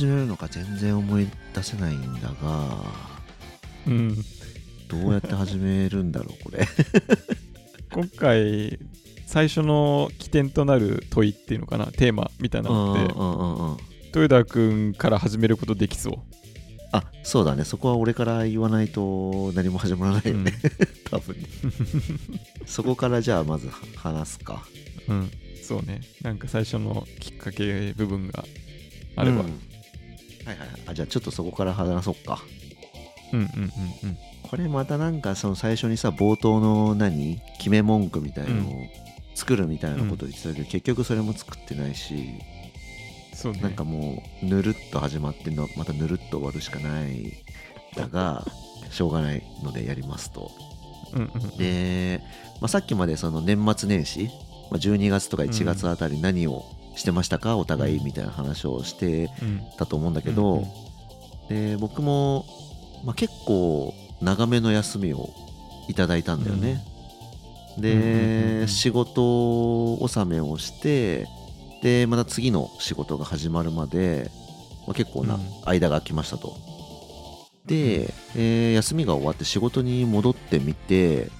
始めるのか全然思い出せないんだが、うん、どうやって始めるんだろうこれ今回最初の起点となる問いっていうのかな、テーマみたいなのって、うんうんうんうん、豊田君から始めることできそう。あ、そうだね、そこは俺から言わないと何も始まらないよね、うん、多分ねそこからじゃあまず話すか。うん、そうね、なんか最初のきっかけ部分があれば、うん、はいはいはい、あ、じゃあちょっとそこから話そうか。うんうんうんうん、これまたなんかその最初にさ冒頭の何決め文句みたいのを作るみたいなことを言ってたけど、うん、結局それも作ってないし、そうね、なんかもうぬるっと始まってんのまたぬるっと終わるしかないだがしょうがないのでやりますと、うんうんうん、で、まあ、さっきまでその年末年始、まあ、12月とか1月あたり何をしてましたか、うん、お互いみたいな話をしてたと思うんだけど、うんうんうん、で僕もまあ、結構長めの休みをいただいたんだよね、うん、で、うんうんうん、仕事納めをしてでまた次の仕事が始まるまで、まあ、結構な間が空きましたと、うん、で、休みが終わって仕事に戻ってみて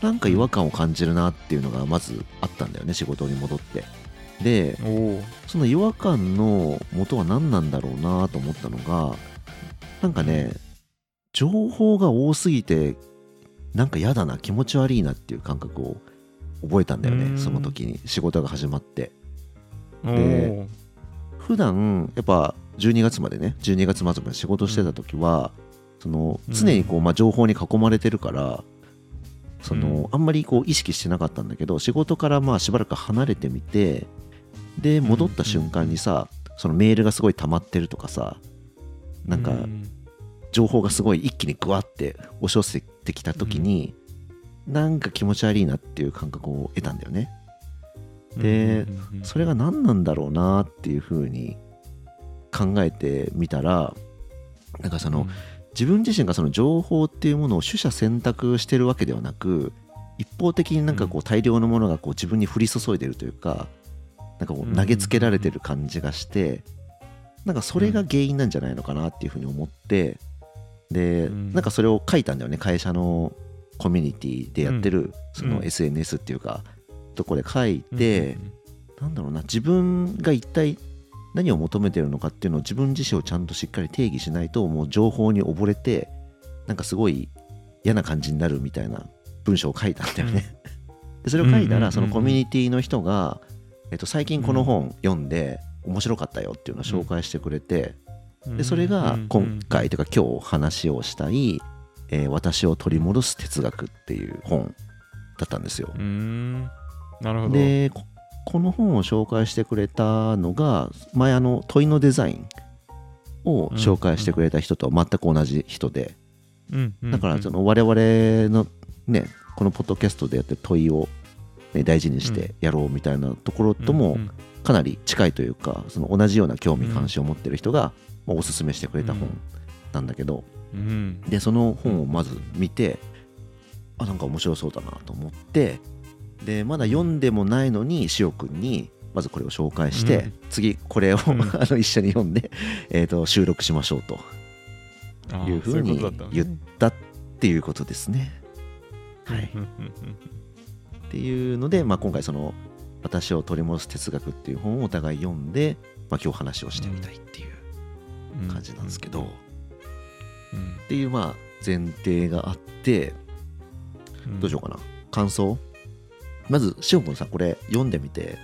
なんか違和感を感じるなっていうのがまずあったんだよね、仕事に戻って。でその違和感の元は何なんだろうなと思ったのがなんかね、情報が多すぎてなんかやだな、気持ち悪いなっていう感覚を覚えたんだよね、その時に仕事が始まって。で普段やっぱ12月までね、12月末まで仕事してた時はその常にこう、まあ、情報に囲まれてるからそのあんまりこう意識してなかったんだけど、仕事からまあしばらく離れてみてで戻った瞬間にさ、そのメールがすごい溜まってるとかさ、なんか情報がすごい一気にグワって押し寄せてきた時になんか気持ち悪いなっていう感覚を得たんだよね。でそれが何なんだろうなっていう風に考えてみたら、なんかその自分自身がその情報っていうものを取捨選択してるわけではなく、一方的になんかこう大量のものがこう自分に降り注いでるというか、なんかこう投げつけられてる感じがして、なんかそれが原因なんじゃないのかなっていうふうに思って、でなんかそれを書いたんだよね、会社のコミュニティでやってるその SNS っていうかとこで書いて、なんだろうな、自分が一体何を求めてるのかっていうのを自分自身をちゃんとしっかり定義しないと、もう情報に溺れてなんかすごい嫌な感じになるみたいな文章を書いたんだよねでそれを書いたらそのコミュニティの人が最近この本読んで面白かったよっていうのを紹介してくれて、でそれが今回というか今日話をしたい、私を取り戻す哲学っていう本だったんですよ。なるほど。でこの本を紹介してくれたのが前問いのデザインを紹介してくれた人と全く同じ人で、だからその我々のねこのポッドキャストでやってる問いをね、大事にしてやろうみたいなところともかなり近いというか、その同じような興味関心を持ってる人がおすすめしてくれた本なんだけど、でその本をまず見て、あ、なんか面白そうだなと思って、でまだ読んでもないのにしおくんにまずこれを紹介して、次これを一緒に読んで収録しましょうというふうに言ったっていうことですね。はい、っていうので、まあ、今回その私を取り戻す哲学っていう本をお互い読んで、まあ、今日話をしてみたいっていう感じなんですけど、っていうまあ前提があって、どうしようかな、感想。まずしおくんさん、これ読んでみて、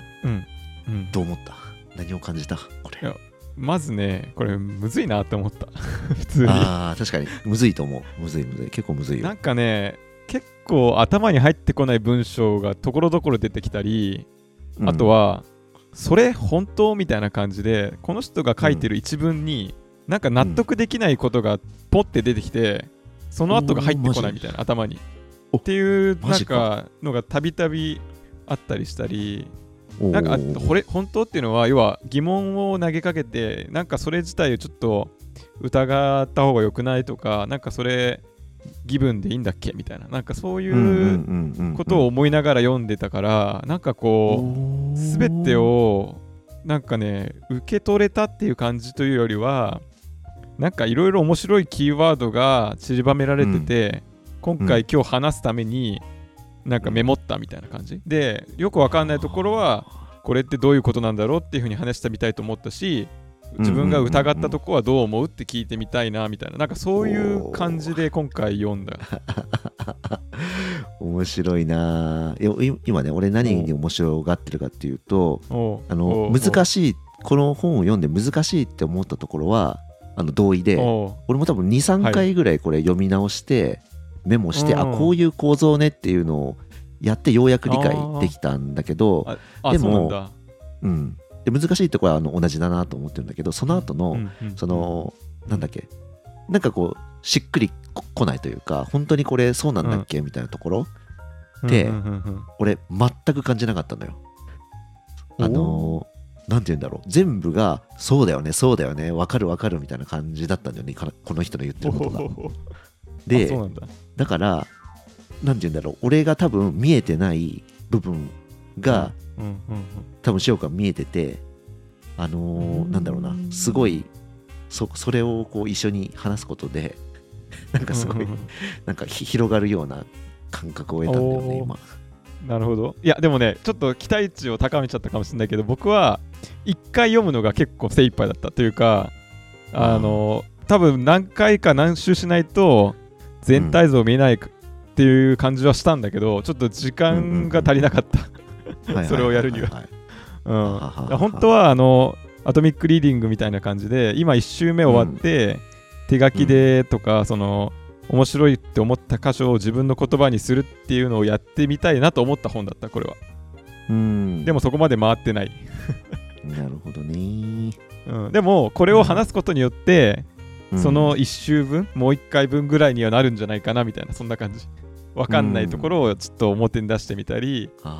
どう思った？何を感じた？これ。いや、まずね、これむずいなって思った普通に。ああ、確かにむずいと思う。むずい、結構むずいよ。なんかね、結構頭に入ってこない文章がところどころ出てきたり、あとはそれ本当みたいな感じでこの人が書いてる一文になんか納得できないことがポッて出てきて、その後が入ってこないみたいな、頭にっていうなんかのがたびたびあったりしたり、なんかこれ本当っていうのは要は疑問を投げかけて、なんかそれ自体をちょっと疑った方が良くないとか、なんかそれ義分でいいんだっけみたいな、なんかそういうことを思いながら読んでたから、なんかこう全てをなんかね、受け取れたっていう感じというよりは、なんかいろいろ面白いキーワードが散りばめられてて、うん、今回、うん、今日話すためになんかメモったみたいな感じで、よくわかんないところはこれってどういうことなんだろうっていうふうに話してみたいと思ったし、自分が疑ったとこはどう思うって聞いてみたいなみたいな、なんかそういう感じで今回読んだ。面白いな。今ね、俺何に面白がってるかっていうと、難しい、この本を読んで難しいって思ったところは同意で、俺も多分 2,3 回ぐらいこれ読み直してメモして、はい、あ、こういう構造ねっていうのをやってようやく理解できたんだけど、でもうんで難しいところは同じだなと思ってるんだけど、その後の、うんうんうん、そのなんだっけ、なんかこうしっくりこないというか、本当にこれそうなんだっけ、うん、みたいなところで、うんうんうんうん、俺全く感じなかったのよ。なんて言うんだろう、全部がそうだよねそうだよね、わかるわかるみたいな感じだったんだよね、この人の言ってることが。で、そうなんだ。だからなんて言うんだろう、俺が多分見えてない部分が、うんうんうんうん、多分塩川見えてて、なんだろうな、すごい それをこう一緒に話すことでなんかすごい、うんうん、なんか広がるような感覚を得たんだよね今。なるほど。いやでもね、ちょっと期待値を高めちゃったかもしれないけど、僕は一回読むのが結構精一杯だったというか、多分何回か何周しないと全体像見えないっていう感じはしたんだけど、ちょっと時間が足りなかった、うんうんうん、それをやるには。本当はアトミックリーディングみたいな感じで、今1周目終わって、うん、手書きでとか、その面白いって思った箇所を自分の言葉にするっていうのをやってみたいなと思った本だった、これは。うん、でもそこまで回ってない。なるほどね、うん。でもこれを話すことによって、うん、その1周分、もう1回分ぐらいにはなるんじゃないかなみたいな、そんな感じ。分かんないところをちょっと表に出してみたり、うん、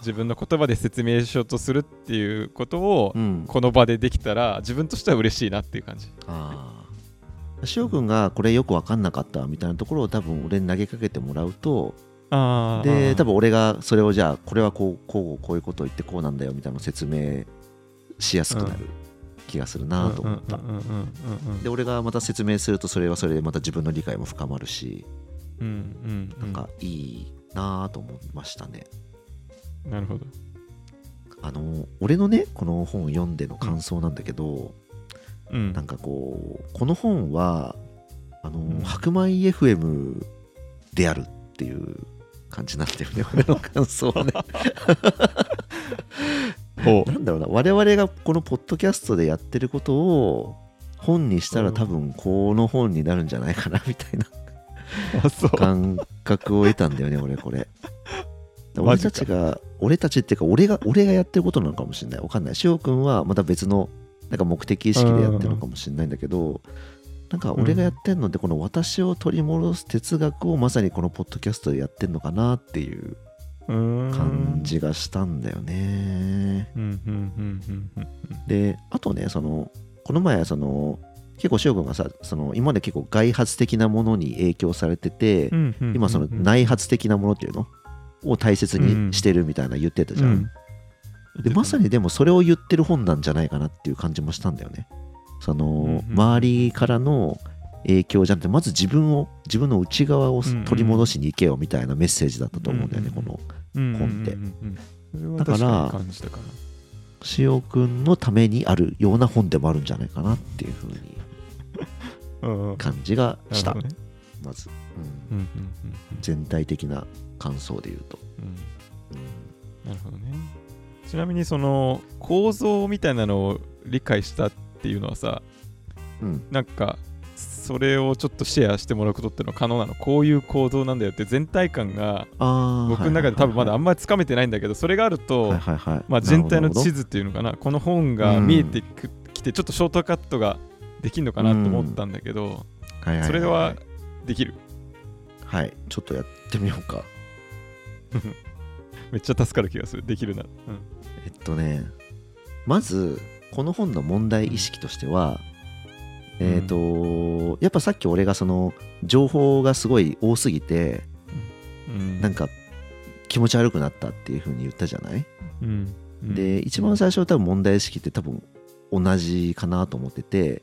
自分の言葉で説明しようとするっていうことをこの場でできたら、自分としては嬉しいなっていう感じ。しおくんがこれよく分かんなかったみたいなところを多分俺に投げかけてもらうと、で多分俺がそれをじゃあこれはこういうことを言ってこうなんだよみたいなの説明しやすくなる気がするなと思った。で俺がまた説明すると、それはそれでまた自分の理解も深まるし、うんうんうん、なんかいいなと思いましたね。なるほど。俺のねこの本を読んでの感想なんだけど、うん、なんかこうこの本はうん、白米 FM であるっていう感じなんだよね俺の感想はね。なんだろうな、我々がこのポッドキャストでやってることを本にしたら多分この本になるんじゃないかなみたいな、感覚を得たんだよね俺これ。俺たちっていうか俺がやってることなのかもしれない、わかんない。しおくんはまた別のなんか目的意識でやってるのかもしれないんだけど、なんか俺がやってるのってこの私を取り戻す哲学をまさにこのポッドキャストでやってるのかなっていう感じがしたんだよね。であとね、この前結構しおくんがさ、今まで結構外発的なものに影響されてて、うんうんうんうん、今その内発的なものっていうのを大切にしてるみたいな言ってたじゃん、うん、でまさにでもそれを言ってる本なんじゃないかなっていう感じもしたんだよね。うんうん、周りからの影響じゃなくて、まず自分の内側を取り戻しに行けよみたいなメッセージだったと思うんだよね、うんうん、この本って、うんうんうん、だからしおくんのためにあるような本でもあるんじゃないかなっていうふうに感じがした、ね、まず、うんうんうんうん、全体的な感想で言うと、うんうん、なるほどね。ちなみにその構造みたいなのを理解したっていうのはさ、うん、なんかそれをちょっとシェアしてもらうことってのは可能なの？こういう構造なんだよって全体感が僕の中で多分まだあんまりつかめてないんだけど、それがあると、まあ全体の地図っていうのかな、この本が見えてきてちょっとショートカットができるのかなと思ったんだけど、それはできる？はい、ちょっとやってみようか。めっちゃ助かる気がする、できるな、うん、まずこの本の問題意識としては、やっぱさっき俺が情報がすごい多すぎて、うん、なんか気持ち悪くなったっていう風に言ったじゃない、うん、うん、で一番最初は多分問題意識って多分同じかなと思ってて、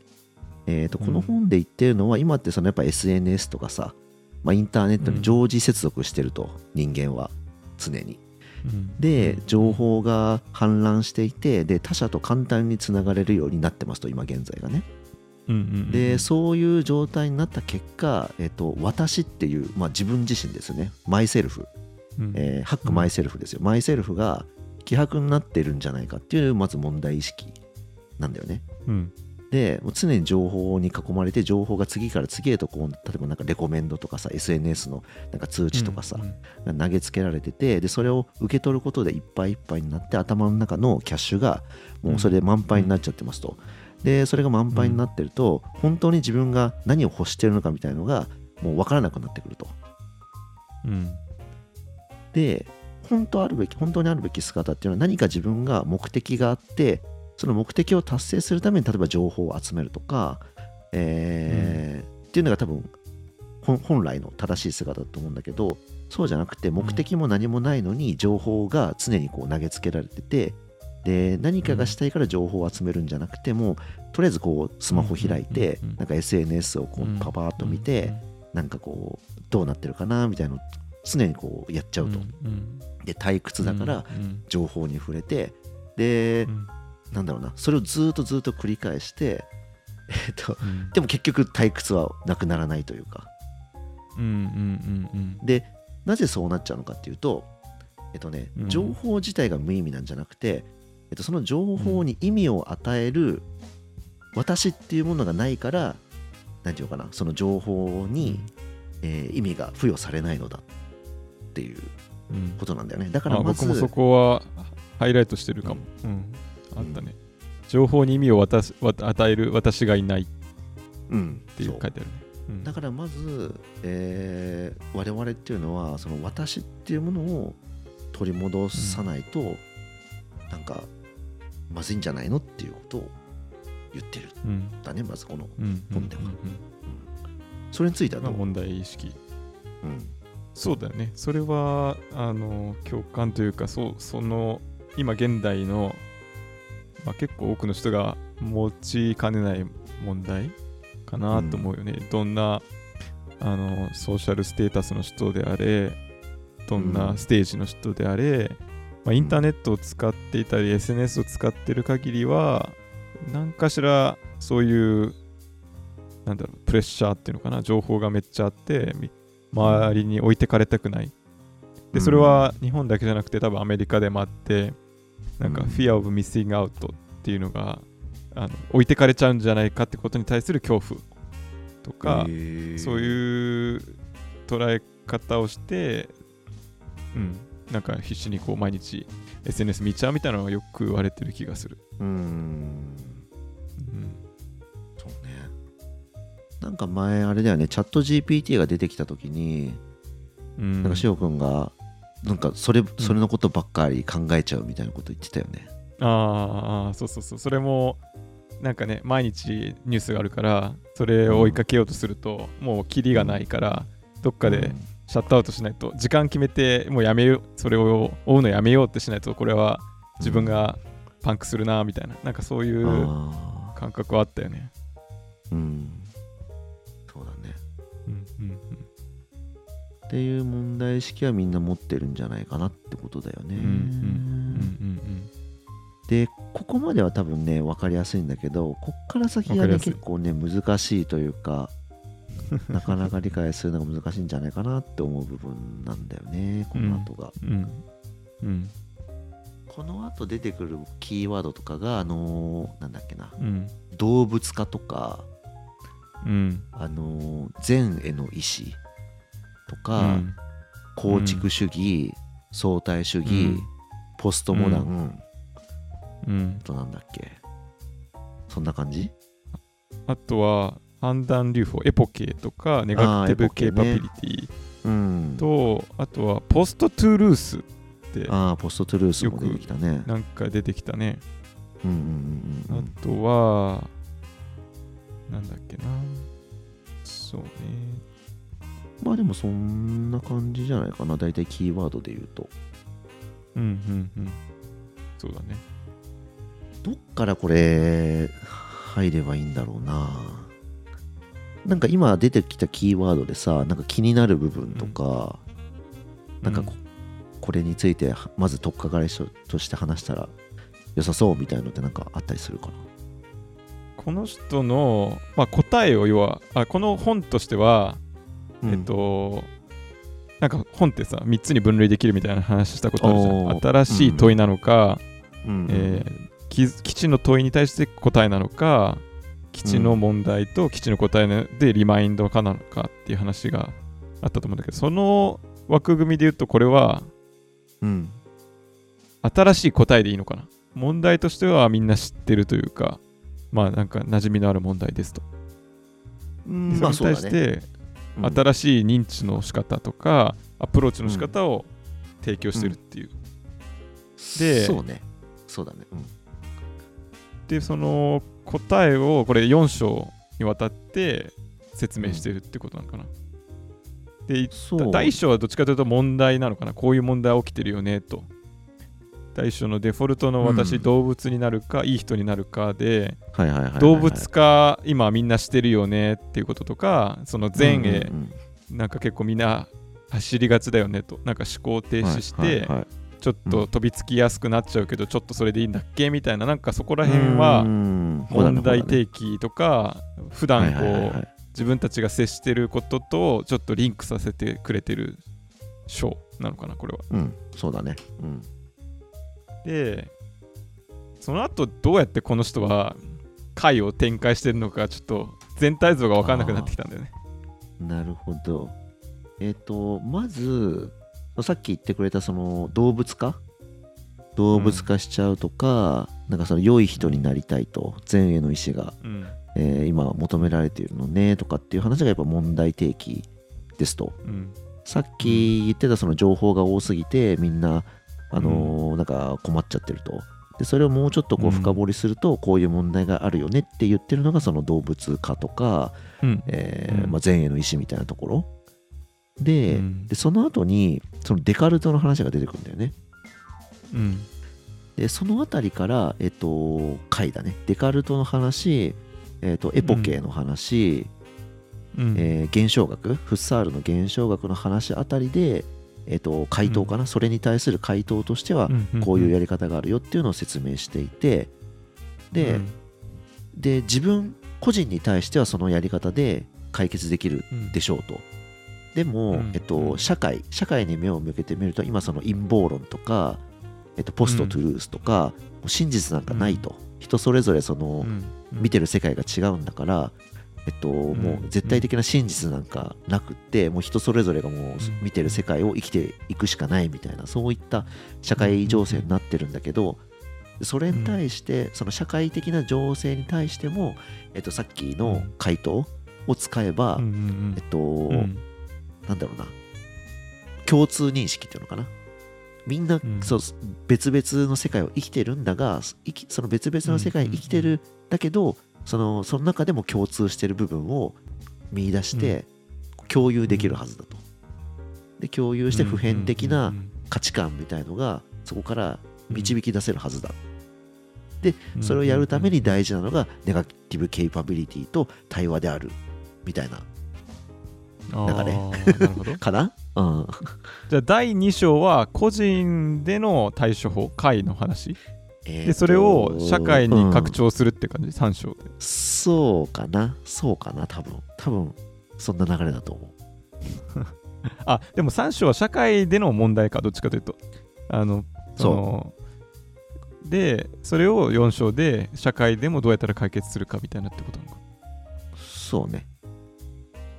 この本で言ってるのは、今ってそのやっぱ SNS とかさ、まあ、インターネットに常時接続してると、人間は常に、うん、で情報が氾濫していて、で他者と簡単につながれるようになってますと、今現在がね、うんうんうん、でそういう状態になった結果、私っていう、まあ、自分自身ですよね、マイセルフ、ハックマイセルフですよ、マイセルフが希薄になってるんじゃないかっていう、まず問題意識なんだよね、うん、で常に情報に囲まれて、情報が次から次へとこう、例えばなんかレコメンドとかさ、 SNS のなんか通知とかさ、うんうん、投げつけられてて、でそれを受け取ることでいっぱいいっぱいになって、頭の中のキャッシュがもうそれで満杯になっちゃってますと。でそれが満杯になってると、本当に自分が何を欲してるのかみたいのがもう分からなくなってくると、うん、で本当にあるべき姿っていうのは、何か自分が目的があって、その目的を達成するために例えば情報を集めるとか、っていうのが多分本来の正しい姿だと思うんだけど、そうじゃなくて、目的も何もないのに情報が常にこう投げつけられてて、で何かがしたいから情報を集めるんじゃなくて、もうとりあえずこうスマホ開いて、なんか SNS をこうパパーっと見て、なんかこうどうなってるかなみたいなのを常にこうやっちゃうと。で退屈だから情報に触れて、でなんだろうな、それをずっと繰り返して、でも結局退屈はなくならないというか、でなぜそうなっちゃうのかっていうと、情報自体が無意味なんじゃなくて、その情報に意味を与える私っていうものがないから、何て言うかな、その情報に、意味が付与されないのだっていうことなんだよね。だからまず僕もそこはハイライトしてるかも、あったね、情報に意味を与える私がいないっていう書いてあるね、だからまず、我々っていうのはその私っていうものを取り戻さないと、なんかまずいんじゃないのっていうことを言ってるんだね、まずこの本では、それについてはどう、問題意識、そうだよね、それは共感というか、その今現代の、まあ、結構多くの人が持ちかねない問題かなと思うよね、どんなソーシャルステータスの人であれ、どんなステージの人であれ、まあ、インターネットを使っていたり SNS を使っている限りは、何かしらそういうなんだろう、プレッシャーっていうのかな、情報がめっちゃあって、周りに置いてかれたくない。でそれは日本だけじゃなくて、多分アメリカでもあって、なんか Fear of Missing Out っていうのが、置いてかれちゃうんじゃないかってことに対する恐怖とか、そういう捉え方をして、なんか必死にこう毎日 SNS 見ちゃうみたいなのがよく言われてる気がする。そうね。なんか前あれだよね、チャット GPT が出てきたときに、なんかしおくんがなんかそれのことばっかり考えちゃうみたいなこと言ってたよね。ああ、そう、それもなんかね、毎日ニュースがあるから、それを追いかけようとすると、もうキリがないから、どっかでシャットアウトしないと、時間決めてもうやめよう、それを追うのやめようってしないと、これは自分がパンクするなみたいな、なんかそういう感覚はあったよね。そうだね。っていう問題意識はみんな持ってるんじゃないかなってことだよね。でここまでは多分ね分かりやすいんだけど、こっから先がね結構ね難しいというか、なかなか理解するのが難しいんじゃないかなって思う部分なんだよね、この後が、この後出てくるキーワードとかがなんだっけな、動物化とか、善への意志とか、構築主義、相対主義、ポストモダン、あとなんだっけ、そんな感じ。あとは判断流法、エポケとかネガティブケーパビリティと、あとはポストトゥールースって、ポストトゥールースも出てきたね、なんか出てきたね。あとはなんだっけな、そうね、まあでもそんな感じじゃないかな、だいたいキーワードで言うと。そうだね。どっからこれ入ればいいんだろうな。なんか今出てきたキーワードでさ、なんか気になる部分とか、うん、なんか これについてまず取っかかりとして話したら良さそうみたいなのってなんかあったりするかな。この人の、まあ、答えを要はこの本としては、うん、なんか本ってさ3つに分類できるみたいな話したことあるじゃん。新しい問いなのか、うん基地の問いに対して答えなのか、基地の問題と基地の答えでリマインドかなのかっていう話があったと思うんだけど、その枠組みで言うとこれは、うん、新しい答えでいいのかな。問題としてはみんな知ってるというか、まあなんか馴染みのある問題ですと、それに対して、まあね、新しい認知の仕方とかアプローチの仕方を提供してるっていう、うん、でそうねそうだね、うん、でその答えをこれ4章にわたって説明してるってことなのかな、うん、で第1章はどっちかというと問題なのかな。こういう問題起きてるよねと。最初のデフォルトの私、うん、動物になるかいい人になるかで、動物化今みんなしてるよねっていうこととか、その前へ、うんうん、なんか結構みんな走りがちだよねと、なんか思考停止して、はいはいはい、ちょっと飛びつきやすくなっちゃうけど、うん、ちょっとそれでいいんだっけみたいな、なんかそこら辺は問題提起とか、ね、普段こう、はいはいはい、自分たちが接してることとちょっとリンクさせてくれてる章なのかなこれは、うん、そうだね、うん。でその後どうやってこの人は回を展開してるのかちょっと全体像が分からなくなってきたんだよね。なるほど。まずさっき言ってくれたその動物化しちゃうとか、うん、なんかその良い人になりたいと善への意思が、うん今求められているのねとかっていう話がやっぱ問題提起ですと、うん、さっき言ってたその情報が多すぎてみんななんか困っちゃってると。でそれをもうちょっとこう深掘りすると、こういう問題があるよねって言ってるのがその動物化とか、まあ、善への意思みたいなところ でその後にそのデカルトの話が出てくるんだよね、うん、でそのあたりから回だね。デカルトの話、エポケの話、現象学フッサールの現象学の話あたりで回答かな、うん、それに対する回答としてはこういうやり方があるよっていうのを説明していて、で自分個人に対してはそのやり方で解決できるでしょうと、でも社会に目を向けてみると今その陰謀論とかポストトゥルースとか真実なんかないと、人それぞれその見てる世界が違うんだからもう絶対的な真実なんかなくって、もう人それぞれがもう見てる世界を生きていくしかないみたいな、そういった社会情勢になってるんだけど、それに対してその社会的な情勢に対してもさっきの回答を使えばなんだろうな、共通認識っていうのかな、みんなそう別々の世界を生きてるんだが、その別々の世界に生きてるだけどその中でも共通してる部分を見出して共有できるはずだと、で共有して普遍的な価値観みたいのがそこから導き出せるはずだ、でそれをやるために大事なのがネガティブケイパビリティと対話であるみたいななるほどかな、うん、じゃあ第2章は個人での対処法解の話でそれを社会に拡張するって感じ、3章でそうかな多分そんな流れだと思うあでも3章は社会での問題か、どっちかというとそうでそれを4章で社会でもどうやったら解決するかみたいなってことなのか。そうね、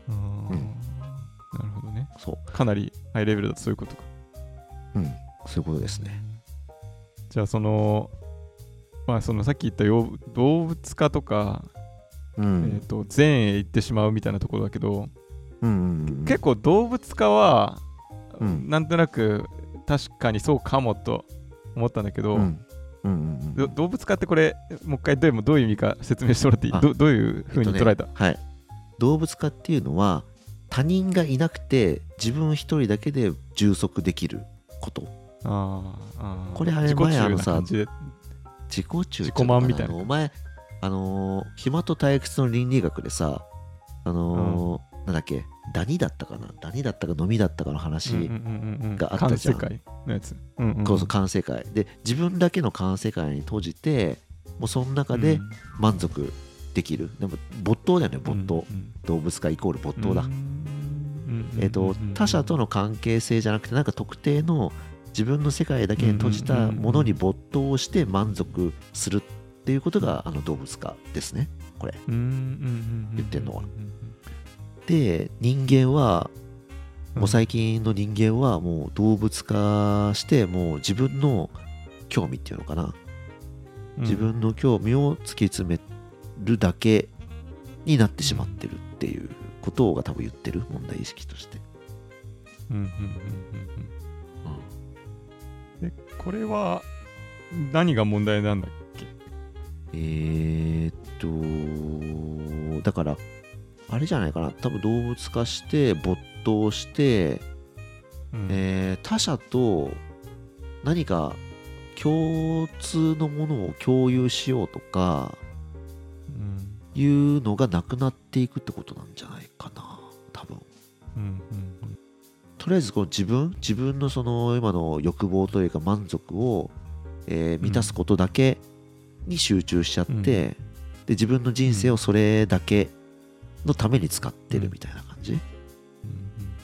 うん、なるほどね。そうかなりハイレベルだとそういうことか。うん、そういうことですね。じゃあまあ、そのさっき言った動物化とか、善へ行ってしまうみたいなところだけど、結構動物化は、なんとなく確かにそうかもと思ったんだけど、動物化ってこれもう一回どういう意味か説明してもらっていい？どういうふうに捉えた？はい、動物化っていうのは他人がいなくて自分一人だけで充足できることあこれあれ前あのさ自己中自己満みたいなお前暇と退屈の倫理学でさなんだっけダニだったかノミだったかの話があったじゃん、うんうんうん、感染界のやつ、うんうん、そうそう感染界で自分だけの感染界に閉じてもうその中で満足できる、うん、でも没頭だよね没頭、うんうん、動物界イコール没頭だ、うんうん他者との関係性じゃなくてなんか特定の自分の世界だけに閉じたものに没頭して満足するっていうことが動物界ですねこれ、うんうんうんうん、言ってるのはで人間はもう最近の人間はもう動物化してもう自分の興味っていうのかな、うん、自分の興味を突き詰めるだけになってしまってるっていうことが多分言ってる問題意識として、うんうんうんうんうん、でこれは何が問題なんだっけだからあれじゃないかな多分動物化して没頭して、うん他者と何か共通のものを共有しようとか、うん、いうのがなくなっていくってことなんじゃないかな多分、うんうんうん、とりあえずこう自分のその今の欲望というか満足を、満たすことだけに集中しちゃって、うん、で自分の人生をそれだけのために使ってるみたいな感じ、うんうん、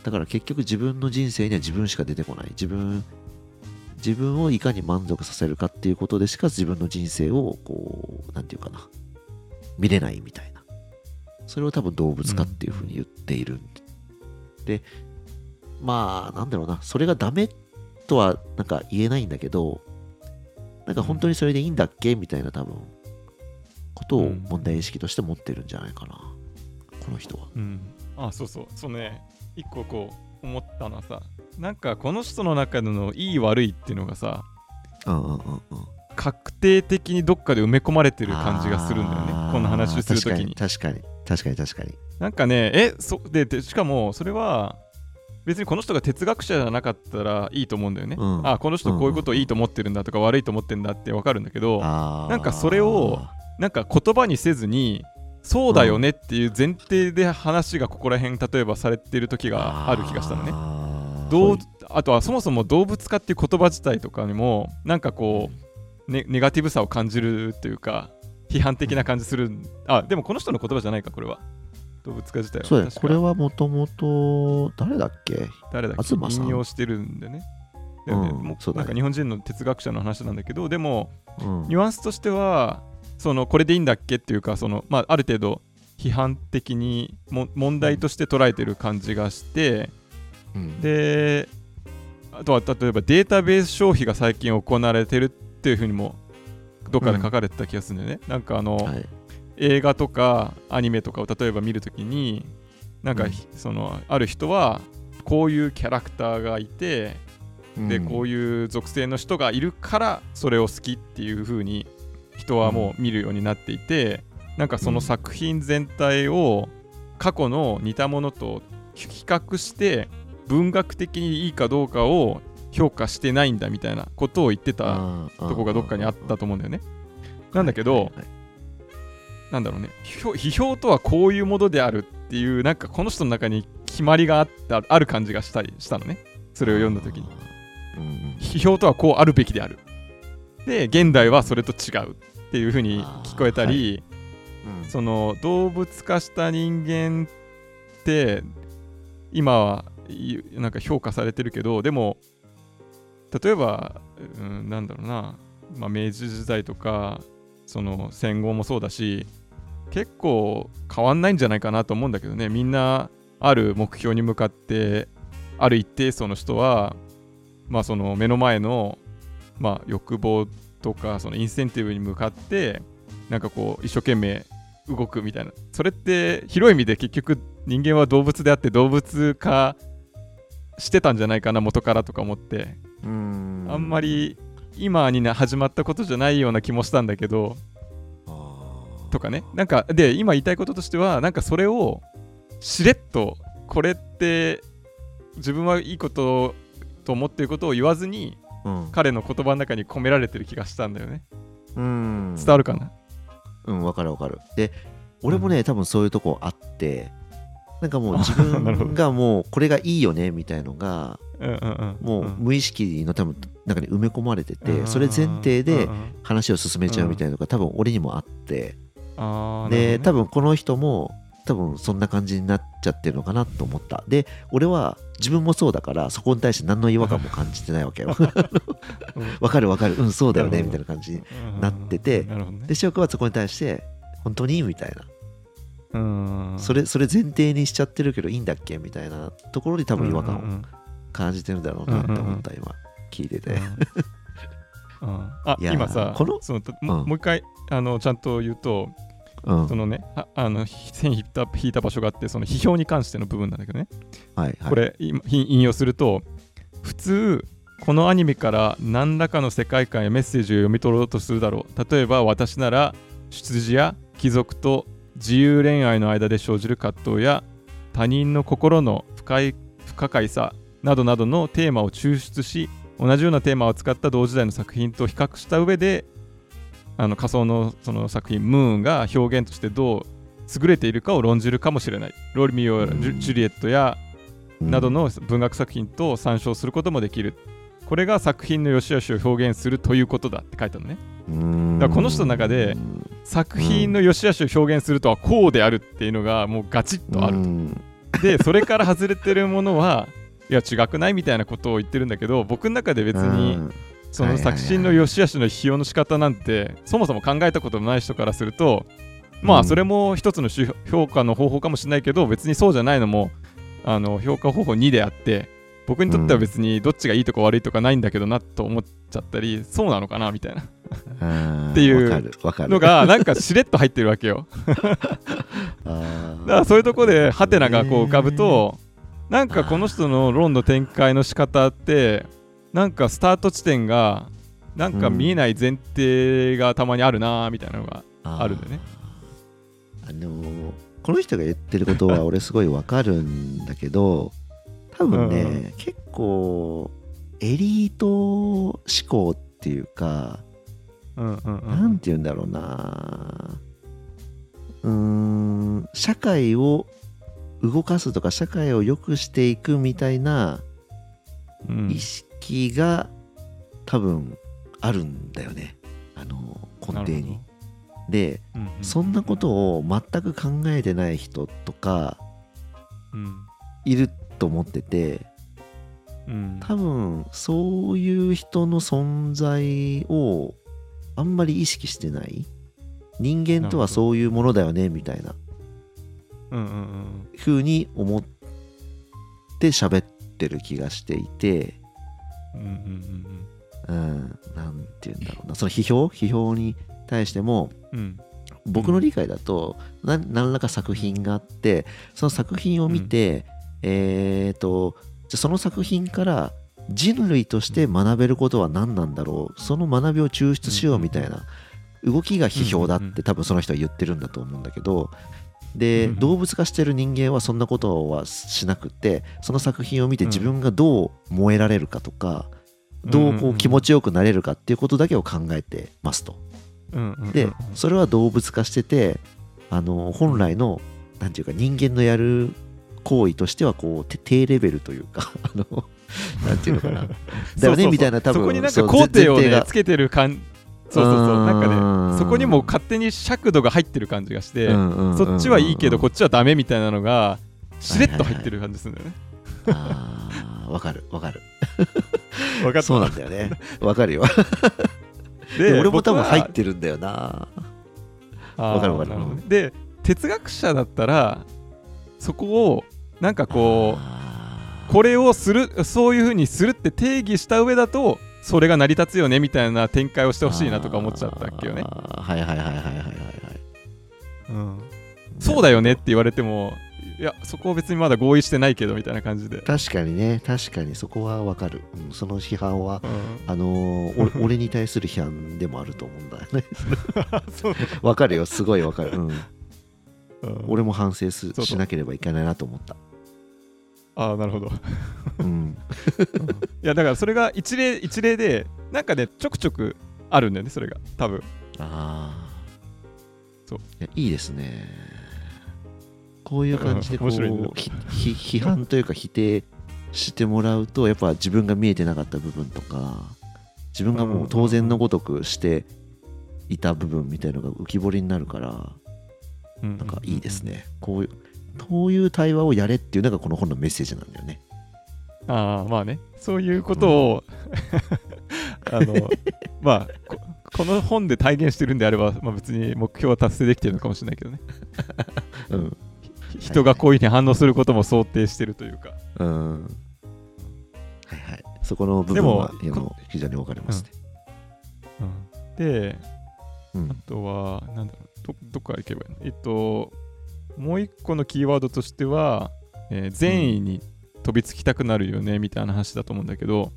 だから結局自分の人生には自分しか出てこない自分をいかに満足させるかっていうことでしか自分の人生をこうなんていうかな見れないみたいなそれを多分動物化っていうふうに言っている、うん、でまあなんだろうなそれがダメとはなんか言えないんだけどなんか本当にそれでいいんだっけみたいな多分ことを問題意識として持ってるんじゃないかなこの人は、うん、あそうね一個こう思ったのはさなんかこの人の中でのいい悪いっていうのがさ確定的にどっかで埋め込まれてる感じがするんだよねこの話をするときに確かになんかねでしかもそれは別にこの人が哲学者じゃなかったらいいと思うんだよね、うん、あこの人こういうことをいいと思ってるんだとか、うん、悪いと思ってるんだって分かるんだけどなんかそれをなんか言葉にせずにそうだよねっていう前提で話がここら辺例えばされている時がある気がしたのねあとはそもそも動物化っていう言葉自体とかにもなんかこう、ね、ネガティブさを感じるというか批判的な感じするあでもこの人の言葉じゃないかこれは動物化自体はそうだこれはもともと誰だっけ引用してるんでねでもね、うん、もうなんか日本人の哲学者の話なんだけどでも、うん、ニュアンスとしてはそのこれでいいんだっけっていうかその、まあ、ある程度批判的に問題として捉えてる感じがして、うん、であとは例えばデータベース消費が最近行われてるっていうふうにもどっかで書かれてた気がするんだよね、うん、なんかはい、映画とかアニメとかを例えば見るときになんか、うん、そのある人はこういうキャラクターがいて、うん、でこういう属性の人がいるからそれを好きっていうふうに人はもう見るようになっていて、なんかその作品全体を過去の似たものと比較して文学的にいいかどうかを評価してないんだみたいなことを言ってたとこがどっかにあったと思うんだよね。なんだけど、なんだろうね、批評とはこういうものであるっていうなんかこの人の中に決まりがある感じがしたのね。それを読んだ時に、批評とはこうあるべきである。で現代はそれと違うっていう風に聞こえたり、はいうん、その動物化した人間って今はなんか評価されてるけどでも例えば、うん、なんだろうな、まあ、明治時代とかその戦後もそうだし結構変わんないんじゃないかなと思うんだけどねみんなある目標に向かってある一定層の人は、まあ、その目の前のまあ、欲望とかそのインセンティブに向かってなんかこう一生懸命動くみたいなそれって広い意味で結局人間は動物であって動物化してたんじゃないかな元からとか思ってあんまり今に始まったことじゃないような気もしたんだけどとかねなんかで今言いたいこととしてはなんかそれをしれっとこれって自分はいいことと思っていることを言わずにうん、彼の言葉の中に込められてる気がしたんだよね。うん、伝わるかな。うん、分かる分かる。で俺もね、うん、多分そういうとこあって、なんかもう自分がもうこれがいいよねみたいのがもう無意識の多分中に埋め込まれてて、それ前提で話を進めちゃうみたいなのが多分俺にもあって、で多分この人も多分そんな感じになっちゃってるのかなと思った。で俺は自分もそうだから、そこに対して何の違和感も感じてないわけよ。わかるわかる、うんそうだよねみたいな感じになってて、でしおくんはそこに対して本当にみたいな、それ前提にしちゃってるけどいいんだっけみたいなところに多分違和感を感じてるんだろうなって思った、今聞いてて。あ、今さ、もう一回ちゃんと言うと、そのね、線引いた場所があって、その批評に関しての部分なんだけどね、はいはい、これ引用すると、普通このアニメから何らかの世界観やメッセージを読み取ろうとするだろう。例えば私なら出自や貴族と自由恋愛の間で生じる葛藤や他人の心の不可解さなどなどのテーマを抽出し、同じようなテーマを使った同時代の作品と比較した上で、仮想 その作品ムーンが表現としてどう優れているかを論じるかもしれない。ロミオやジュリエットやなどの文学作品と参照することもできる。これが作品の良し悪しを表現するということだって書いたのね。だからこの人の中で作品の良し悪しを表現するとはこうであるっていうのがもうガチッとあると。でそれから外れてるものはいや違くないみたいなことを言ってるんだけど、僕の中で別にその作品の良し悪しの批評の仕方なんてそもそも考えたことのない人からすると、まあそれも一つの評価の方法かもしれないけど、別にそうじゃないのも評価方法2であって、僕にとっては別にどっちがいいとか悪いとかないんだけどなと思っちゃったり、そうなのかなみたいなっていうのがなんかしれっと入ってるわけよ。あだからそういうとこでハテナがこう浮かぶと、なんかこの人の論の展開の仕方ってなんかスタート地点がなんか見えない前提がたまにあるなみたいなのがあるんだよね。この人が言ってることは俺すごいわかるんだけど多分ね、結構エリート思考っていうか、なんて言うんだろうな、社会を動かすとか社会を良くしていくみたいな意識が多分あるんだよね、根底に。で、そんなことを全く考えてない人とかいると思ってて、多分そういう人の存在をあんまり意識してない、人間とはそういうものだよねみたいな風に思って喋ってる気がしていて、なんて言うんだろうな、その批評に対しても、僕の理解だと何らか作品があって、その作品を見て、じゃその作品から人類として学べることは何なんだろう、その学びを抽出しようみたいな動きが批評だって多分その人は言ってるんだと思うんだけど、で動物化してる人間はそんなことはしなくて、その作品を見て自分がどう燃えられるかとか、どうこう気持ちよくなれるかっていうことだけを考えてますと。でそれは動物化してて、本来のなんていうか人間のやる行為としてはこう低レベルというかなんていうのかなだよねみたいな、多分そこになんか工程を、ね、つけてる感じ、なんかねそこにも勝手に尺度が入ってる感じがして、そっちはいいけどこっちはダメみたいなのがしれっと入ってる感じするんだよね。わかるわかる分かったそうなんだよね、わかるよ。で俺も多分入ってるんだよな。わかるわかる。で哲学者だったらそこをなんかこうこれをする、そういう風にするって定義した上だとそれが成り立つよねみたいな展開をしてほしいなとか思っちゃったっけよね。はいはいはいはいはいはい、そうだよねって言われても、いやそこを別にまだ合意してないけどみたいな感じで。確かにね、確かにそこはわかる、その批判は、俺に対する批判でもあると思うんだよね。わかるよ、すごいわかる。俺も反省しなければいけないなと思った。ああなるほど、うん、いやだからそれが一例でなんかねちょくちょくあるんだよねそれが多分。ああそう いいですねこういう感じでこう、うんね、批判というか否定してもらうとやっぱ自分が見えてなかった部分とか自分がもう当然のごとくしていた部分みたいなのが浮き彫りになるから、うん、なんかいいですねこういう対話をやれっていうのがこの本のメッセージなんだよね。ああまあねそういうことを、うん、まあ この本で体現してるんであれば、まあ、別に目標は達成できてるのかもしれないけどね、うん、人がこういうふうに反応することも想定してるというか、はいはい、うんはいはいそこの部分は非常に分かりますね、うんうん、で、うん、あとはなんだろう どっからいけばいいのもう一個のキーワードとしては、善意に飛びつきたくなるよねみたいな話だと思うんだけど、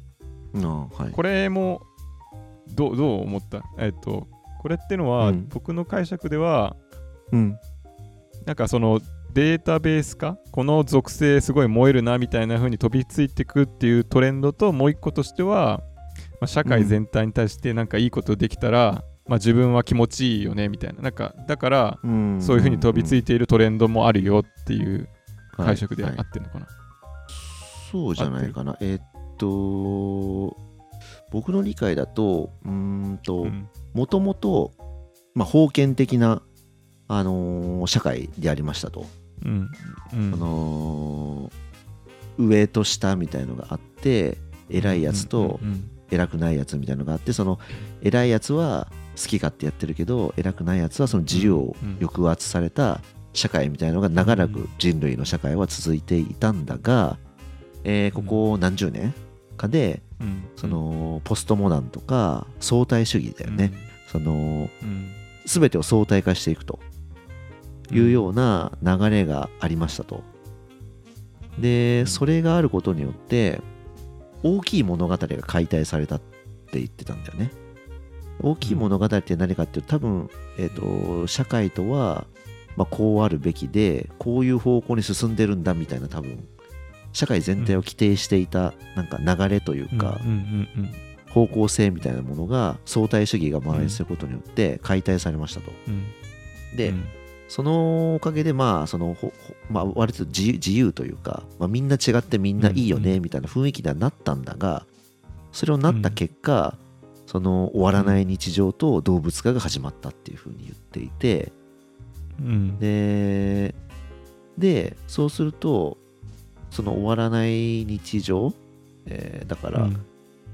うんはい、これもどう思った？これってのは、うん、僕の解釈では、うん、なんかそのデータベース化この属性すごい燃えるなみたいな風に飛びついてくっていうトレンドともう一個としては、まあ、社会全体に対してなんかいいことできたら、うんまあ、自分は気持ちいいよねみたいな、 なんかだからそういう風に飛びついているトレンドもあるよっていう解釈で合ってるのかな、はいはい、そうじゃないかな僕の理解だともともと封建的な、社会でありましたと、うんうん上と下みたいのがあって偉いやつと偉くないやつみたいのがあってその偉いやつは好き勝手やってるけど偉くないやつはその自由を抑圧された社会みたいなのが長らく人類の社会は続いていたんだがここ何十年かでそのポストモダンとか相対主義だよねその全てを相対化していくというような流れがありましたと。でそれがあることによって大きい物語が解体されたって言ってたんだよね。大きい物語って何かっていうと多分、社会とは、まあ、こうあるべきでこういう方向に進んでるんだみたいな多分社会全体を規定していたなんか流れというか、うんうんうんうん、方向性みたいなものが相対主義が蔓延することによって解体されましたと、うん、で、うん、そのおかげでまあそのまあ割と自由というか、まあ、みんな違ってみんないいよねみたいな雰囲気にはなったんだがそれをなった結果、うん、その終わらない日常と動物化が始まったっていうふうに言っていて、うん、でそうするとその終わらない日常、だから、うん、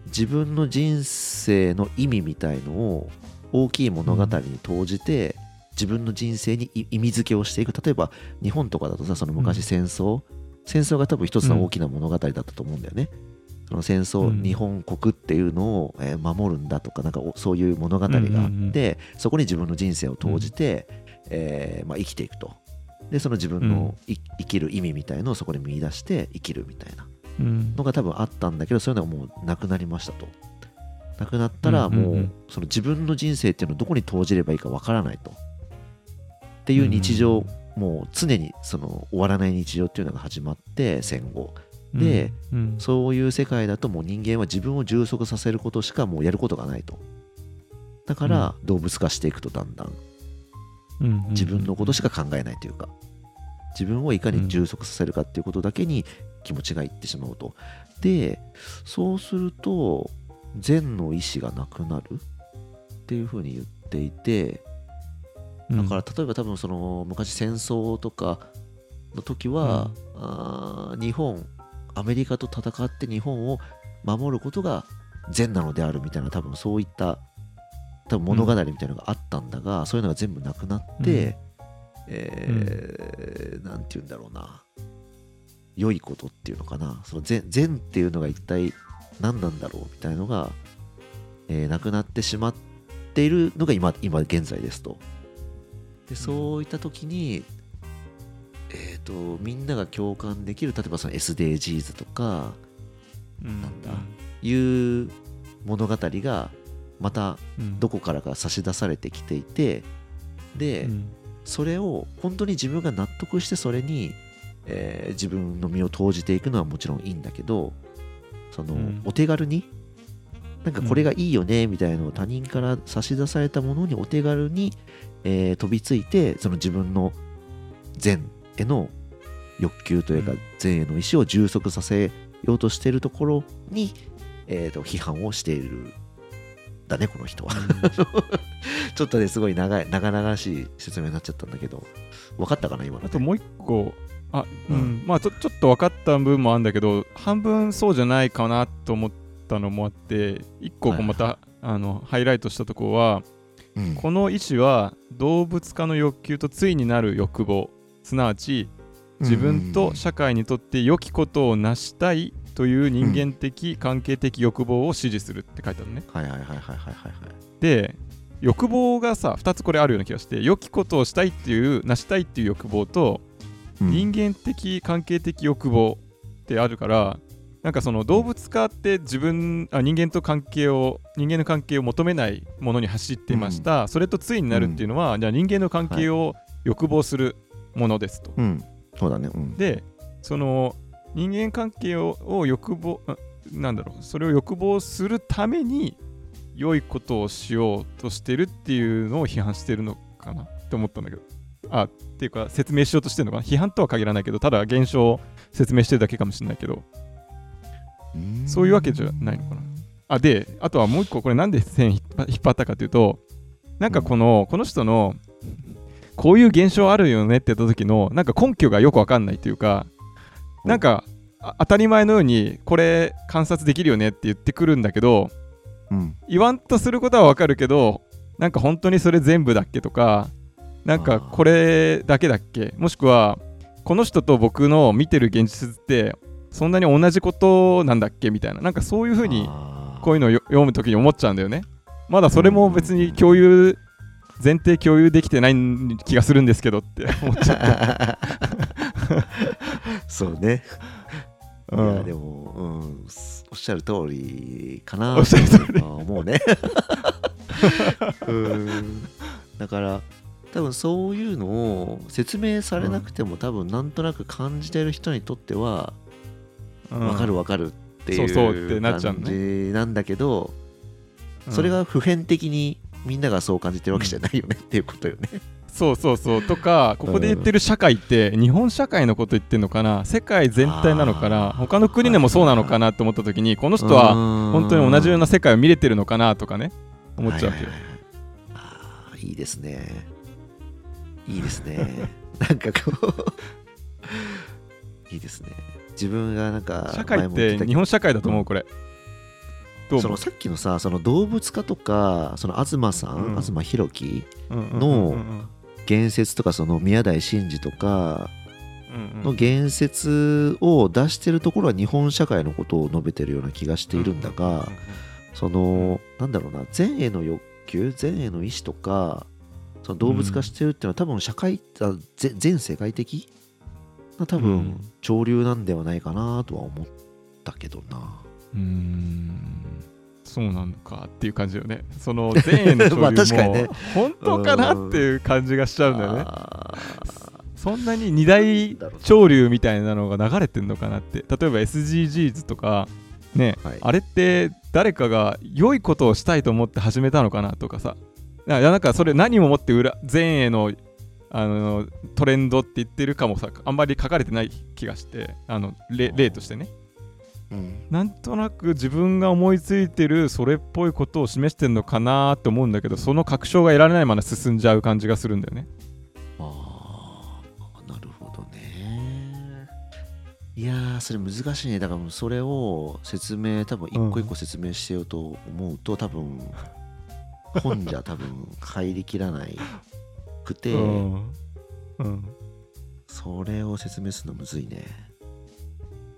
自分の人生の意味みたいのを大きい物語に投じて、うん自分の人生に意味付けをしていく例えば日本とかだとさその昔戦争が多分一つの大きな物語だったと思うんだよね、うん、その戦争、うん、日本国っていうのを守るんだとかなんかそういう物語があって、うんうんうん、そこに自分の人生を投じて、うんまあ、生きていくとでその自分の、うん、生きる意味みたいのをそこで見出して生きるみたいなのが多分あったんだけどそういうのがもうなくなりましたとなくなったらもう、うんうんうん、その自分の人生っていうのをどこに投じればいいかわからないとっていう日常、うん、もう常にその終わらない日常っていうのが始まって戦後で、うんうん、そういう世界だともう人間は自分を充足させることしかもうやることがないとだから動物化していくとだんだん、うん、自分のことしか考えないというか自分をいかに充足させるかっていうことだけに気持ちがいってしまうとでそうすると善の意志がなくなるっていうふうに言っていてだから例えば多分その昔戦争とかの時は、うん、アメリカと戦って日本を守ることが善なのであるみたいな多分そういった多分物語みたいなのがあったんだが、うん、そういうのが全部なくなって、うんなんて言うんだろうな良いことっていうのかなその善っていうのが一体何なんだろうみたいなのが、なくなってしまっているのが今現在ですとでそういった時に、みんなが共感できる例えばその SDGs とか、うん、なんだいう物語がまたどこからか差し出されてきていてで、うん、それを本当に自分が納得してそれに自分の身を投じていくのはもちろんいいんだけど、その、お手軽になんかこれがいいよねみたいなのを他人から差し出されたものにお手軽に、飛びついて、その自分の善への欲求というか、善への意思を充足させようとしているところに、批判をしているだねこの人はちょっとねすごい長々しい説明になっちゃったんだけど、分かったかな今の、ね、あともう一個まあちょっと分かった部分もあるんだけど、半分そうじゃないかなと思ったのもあって、一個また、ハイライトしたとこは、この意思は動物化の欲求と対になる欲望、すなわち自分と社会にとって良きことを成したいという人間的、関係的欲望を支持するって書いてあるね。はいはいはいはいはいはい。で、欲望がさ、2つこれあるような気がして、良きことをしたいっていう、成したいっていう欲望と、人間的、関係的欲望ってあるから、なんかその動物化って人間と人間の関係を求めないものに走っていました。それと対になるっていうのは、じゃあ人間の関係を欲望するものですと。そうだね。で、その人間関係を欲望、それを欲望するために良いことをしようとしてるっていうのを批判してるのかなって思ったんだけど、っていうか説明しようとしてるのかな、批判とは限らないけど、ただ現象を説明してるだけかもしれないけど、そういうわけじゃないのかな。で、あとはもう一個、これなんで線引っ張ったかというと、なんかこの人のこういう現象あるよねって言った時のなんか根拠がよくわかんないというか、なんか当たり前のようにこれ観察できるよねって言ってくるんだけど、言わんとすることはわかるけど、なんか本当にそれ全部だっけとか、なんかこれだけだっけ、もしくはこの人と僕の見てる現実ってそんなに同じことなんだっけみたいな、なんかそういう風にこういうのを読むときに思っちゃうんだよね。まだそれも別に前提共有できてない気がするんですけどって思っちゃったそうね、いやでも、おっしゃる通りかなって思うねだから多分そういうのを説明されなくても、多分なんとなく感じてる人にとっては、分かるっていう感じなんだけど、それが普遍的にみんながそう感じてるわけじゃないよねっていうことよねそうそうそう。とか、ここで言ってる社会って日本社会のこと言ってるのかな、世界全体なのかな、他の国でもそうなのかなと思った時に、この人は本当に同じような世界を見れてるのかなとかね、思っちゃうわけよ。いいですね、いいですねなんかいいですね。自分がなんか社会って日本社会だと思う、これ。そのさっきのさ、その動物化とか、その東さん、東博樹の言説とか、その宮台真司とかの言説を出してるところは日本社会のことを述べてるような気がしているんだが、その善への欲求、善への意志とか、その動物化してるっていうのは、多分全世界的な多分潮流なんではないかなとは思ったけどな。そうなのかっていう感じよね。その前衛の潮流も本当かなっていう感じがしちゃうんだよね。そんなに二大潮流みたいなのが流れてんのかなって。例えば SDGs とかね、あれって誰かが良いことをしたいと思って始めたのかなとかさ、なんかそれ何ももって前衛のトレンドって言ってるかもさ、あんまり書かれてない気がして、例としてね、なんとなく自分が思いついてるそれっぽいことを示してるのかなと思うんだけど、その確証が得られないまま進んじゃう感じがするんだよね。なるほどね。いやー、それ難しいね。だからそれを多分一個一個説明してようと思うと、多分本じゃ多分入りきらないくて、それを説明するのむずいね。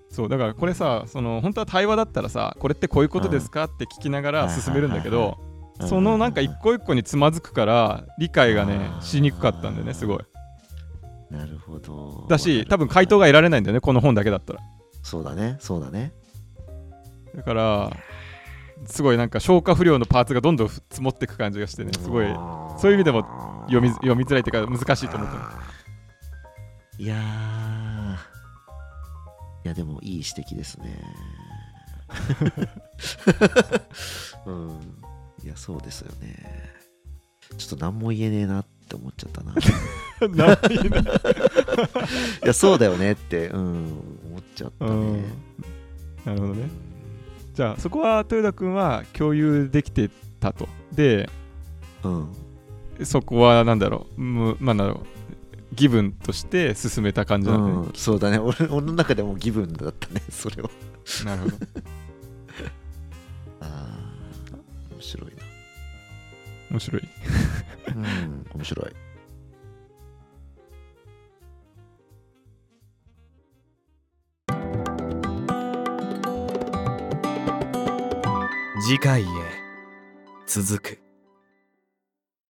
そうだからこれさ、その本当は対話だったらさ、これってこういうことですかって聞きながら進めるんだけど、そのなんか一個一個につまずくから理解がねしにくかったんだよね、すごい。なるほど。だし多分回答が得られないんだよね、この本だけだったら。そうだね、そうだね。だからすごいなんか消化不良のパーツがどんどん積もっていく感じがしてね、すごいそういう意味でも読みづらいっていうか難しいと思った。いやーいやでもいい指摘ですねうん。いやそうですよね。ちょっと何も言えねえなって思っちゃったな何も言えないいやそうだよねって、うん、思っちゃったね、うん、なるほどね。じゃあそこは豊田君は共有できてたと。で、うん、そこはなんだろう、まあなんだろうギブンとして進めた感じだね、うん、そうだね。 俺の中でもギブンだったねそれはなるほどあー面白いな。面白いうん面白い。次回へ続く。